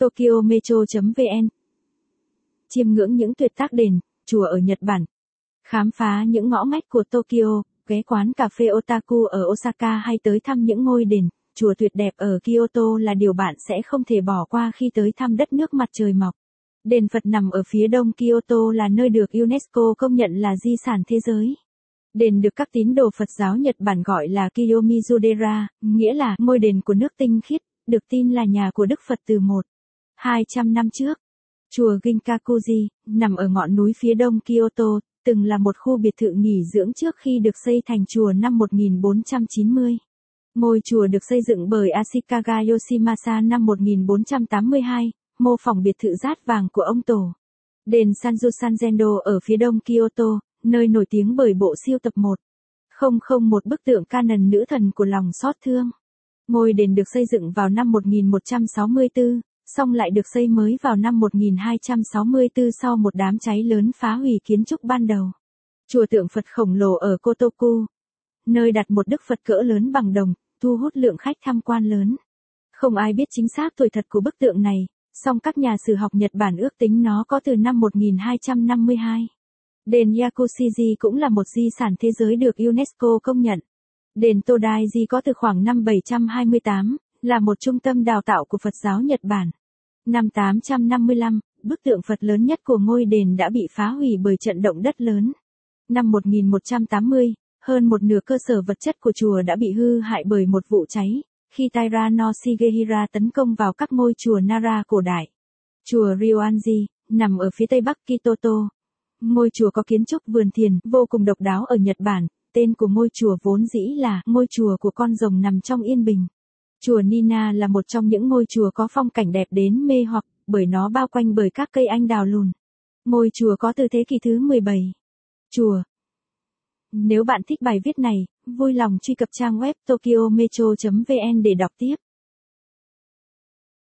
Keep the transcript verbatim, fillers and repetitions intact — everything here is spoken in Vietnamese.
tokiometro chấm vn. Chiêm ngưỡng những tuyệt tác đền, chùa ở Nhật Bản. Khám phá những ngõ ngách của Tokyo, ghé quán cà phê Otaku ở Osaka hay tới thăm những ngôi đền, chùa tuyệt đẹp ở Kyoto là điều bạn sẽ không thể bỏ qua khi tới thăm đất nước mặt trời mọc. Đền Phật nằm ở phía đông Kyoto là nơi được UNESCO công nhận là di sản thế giới. Đền được các tín đồ Phật giáo Nhật Bản gọi là Kiyomizu-dera, nghĩa là ngôi đền của nước tinh khiết, được tin là nhà của Đức Phật từ một nghìn hai trăm năm trước. Chùa Ginkakuji, nằm ở ngọn núi phía đông Kyoto, từng là một khu biệt thự nghỉ dưỡng trước khi được xây thành chùa năm một nghìn bốn trăm chín mươi. Ngôi chùa được xây dựng bởi Ashikaga Yoshimasa năm một nghìn bốn trăm tám mươi hai, mô phỏng biệt thự dát vàng của ông tổ. Đền sanju sanzen-do ở phía đông Kyoto, nơi nổi tiếng bởi bộ siêu tập một nghìn không trăm một bức tượng kanon nữ thần của lòng xót thương. Ngôi đền được xây dựng vào năm một nghìn một trăm sáu mươi tư, song lại được xây mới vào năm một nghìn hai trăm sáu mươi tư sau một đám cháy lớn phá hủy kiến trúc ban đầu. Chùa tượng Phật khổng lồ ở Kotoku, nơi đặt một đức Phật cỡ lớn bằng đồng, thu hút lượng khách tham quan lớn. Không ai biết chính xác tuổi thật của bức tượng này, song các nhà sử học Nhật Bản ước tính nó có từ năm một nghìn hai trăm năm mươi hai. Đền Yakushiji cũng là một di sản thế giới được UNESCO công nhận. Đền Todaiji có từ khoảng năm bảy trăm hai mươi tám, là một trung tâm đào tạo của Phật giáo Nhật Bản. Năm tám trăm năm mươi lăm, bức tượng Phật lớn nhất của ngôi đền đã bị phá hủy bởi trận động đất lớn. Năm một nghìn một trăm tám mươi, hơn một nửa cơ sở vật chất của chùa đã bị hư hại bởi một vụ cháy, khi Taira no Shigehira tấn công vào các ngôi chùa Nara cổ đại. Chùa Ryoanji, nằm ở phía tây bắc Kyoto. Ngôi chùa có kiến trúc vườn thiền vô cùng độc đáo ở Nhật Bản, tên của ngôi chùa vốn dĩ là ngôi chùa của con rồng nằm trong yên bình. Chùa Nina là một trong những ngôi chùa có phong cảnh đẹp đến mê hoặc bởi nó bao quanh bởi các cây anh đào lùn. Ngôi chùa có từ thế kỷ thứ mười bảy. Chùa. Nếu bạn thích bài viết này, vui lòng truy cập trang web tokiometro chấm vn để đọc tiếp.